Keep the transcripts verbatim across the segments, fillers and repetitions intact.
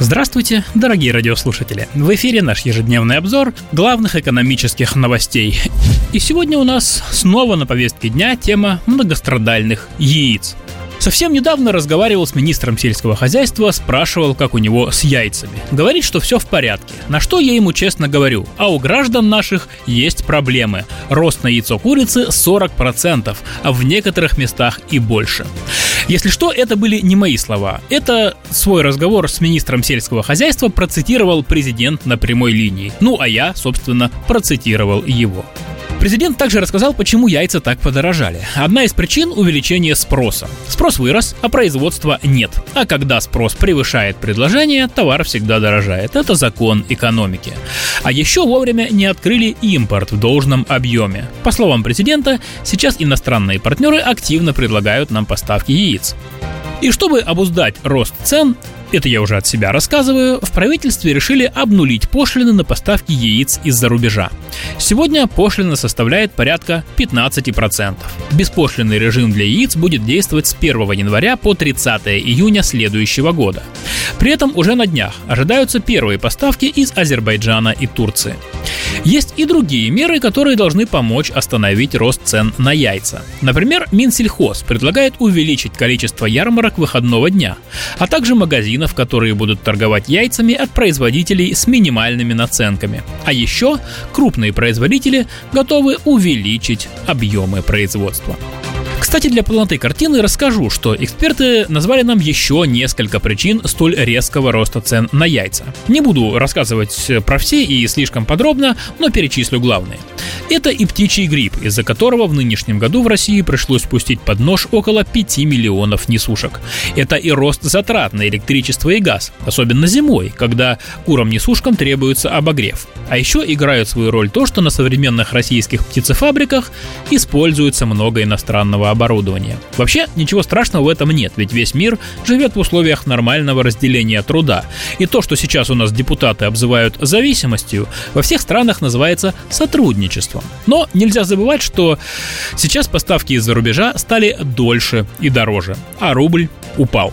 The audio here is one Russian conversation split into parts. Здравствуйте, дорогие радиослушатели! В эфире наш ежедневный обзор главных экономических новостей. И сегодня у нас снова на повестке дня тема многострадальных яиц. Совсем недавно разговаривал с министром сельского хозяйства, спрашивал, как у него с яйцами. Говорит, что все в порядке. На что я ему честно говорю: а у граждан наших есть проблемы. Рост на яйцо курицы сорок процентов, а в некоторых местах и больше. Если что, это были не мои слова. Это свой разговор с министром сельского хозяйства процитировал президент на прямой линии. Ну а я, собственно, процитировал его. Президент также рассказал, почему яйца так подорожали. Одна из причин – увеличение спроса. Спрос вырос, а производства нет. А когда спрос превышает предложение, товар всегда дорожает. Это закон экономики. А еще вовремя не открыли импорт в должном объеме. По словам президента, сейчас иностранные партнеры активно предлагают нам поставки яиц. И чтобы обуздать рост цен, это я уже от себя рассказываю, в правительстве решили обнулить пошлины на поставки яиц из-за рубежа. Сегодня пошлина составляет порядка пятнадцать процентов. Беспошлинный режим для яиц будет действовать с первого января по тридцатого июня следующего года. При этом уже на днях ожидаются первые поставки из Азербайджана и Турции. Есть и другие меры, которые должны помочь остановить рост цен на яйца. Например, Минсельхоз предлагает увеличить количество ярмарок выходного дня, а также магазинов, которые будут торговать яйцами от производителей с минимальными наценками. А еще крупные производители готовы увеличить объемы производства. Кстати, для полноты картины расскажу, что эксперты назвали нам еще несколько причин столь резкого роста цен на яйца. Не буду рассказывать про все и слишком подробно, но перечислю главные. Это и птичий грипп, из-за которого в нынешнем году в России пришлось пустить под нож около пяти миллионов несушек. Это и рост затрат на электричество и газ, особенно зимой, когда курам-несушкам требуется обогрев. А еще играет свою роль то, что на современных российских птицефабриках используется много иностранного оборудования. Вообще, ничего страшного в этом нет, ведь весь мир живет в условиях нормального разделения труда. И то, что сейчас у нас депутаты обзывают зависимостью, во всех странах называется сотрудничеством. Но нельзя забывать, что сейчас поставки из-за рубежа стали дольше и дороже, а рубль упал.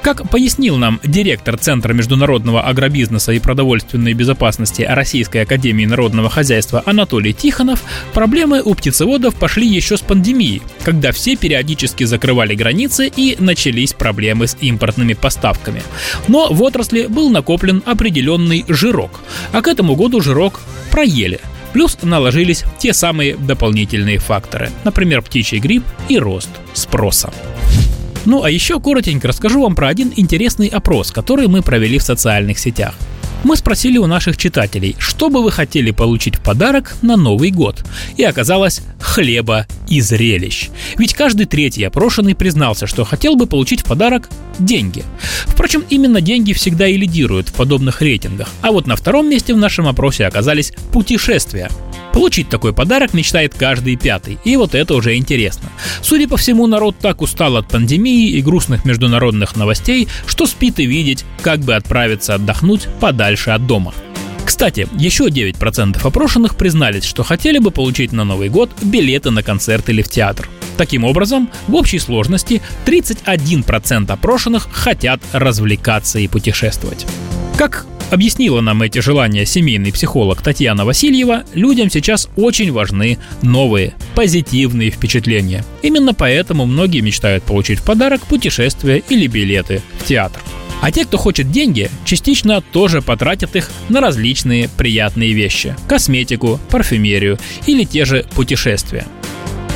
Как пояснил нам директор Центра международного агробизнеса и продовольственной безопасности Российской академии народного хозяйства Анатолий Тихонов, проблемы у птицеводов пошли еще с пандемии, когда все периодически закрывали границы и начались проблемы с импортными поставками. Но в отрасли был накоплен определенный жирок, а к этому году жирок проели. Плюс наложились те самые дополнительные факторы, например, птичий грипп и рост спроса. Ну а еще коротенько расскажу вам про один интересный опрос, который мы провели в социальных сетях. Мы спросили у наших читателей, что бы вы хотели получить в подарок на Новый год. И оказалось, хлеба и зрелищ. Ведь каждый третий опрошенный признался, что хотел бы получить в подарок деньги. Впрочем, именно деньги всегда и лидируют в подобных рейтингах. А вот на втором месте в нашем опросе оказались путешествия. Получить такой подарок мечтает каждый пятый, и вот это уже интересно. Судя по всему, народ так устал от пандемии и грустных международных новостей, что спит и видит, как бы отправиться отдохнуть подальше от дома. Кстати, еще девять процентов опрошенных признались, что хотели бы получить на Новый год билеты на концерт или в театр. Таким образом, в общей сложности тридцать один процент опрошенных хотят развлекаться и путешествовать. Как объяснила нам эти желания семейный психолог Татьяна Васильева, людям сейчас очень важны новые, позитивные впечатления. Именно поэтому многие мечтают получить в подарок путешествия или билеты в театр. А те, кто хочет деньги, частично тоже потратят их на различные приятные вещи – косметику, парфюмерию или те же путешествия.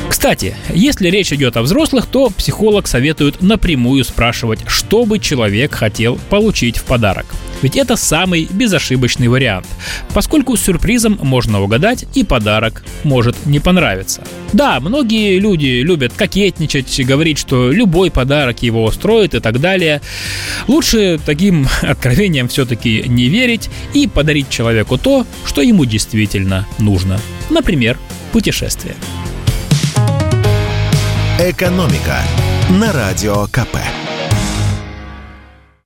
Кстати, если речь идет о взрослых, то психолог советует напрямую спрашивать, что бы человек хотел получить в подарок. Ведь это самый безошибочный вариант, поскольку с сюрпризом можно угадать, и подарок может не понравиться. Да, многие люди любят кокетничать, говорить, что любой подарок его устроит и так далее. Лучше таким откровениям все-таки не верить и подарить человеку то, что ему действительно нужно. Например, путешествие. «Экономика» на Радио КП.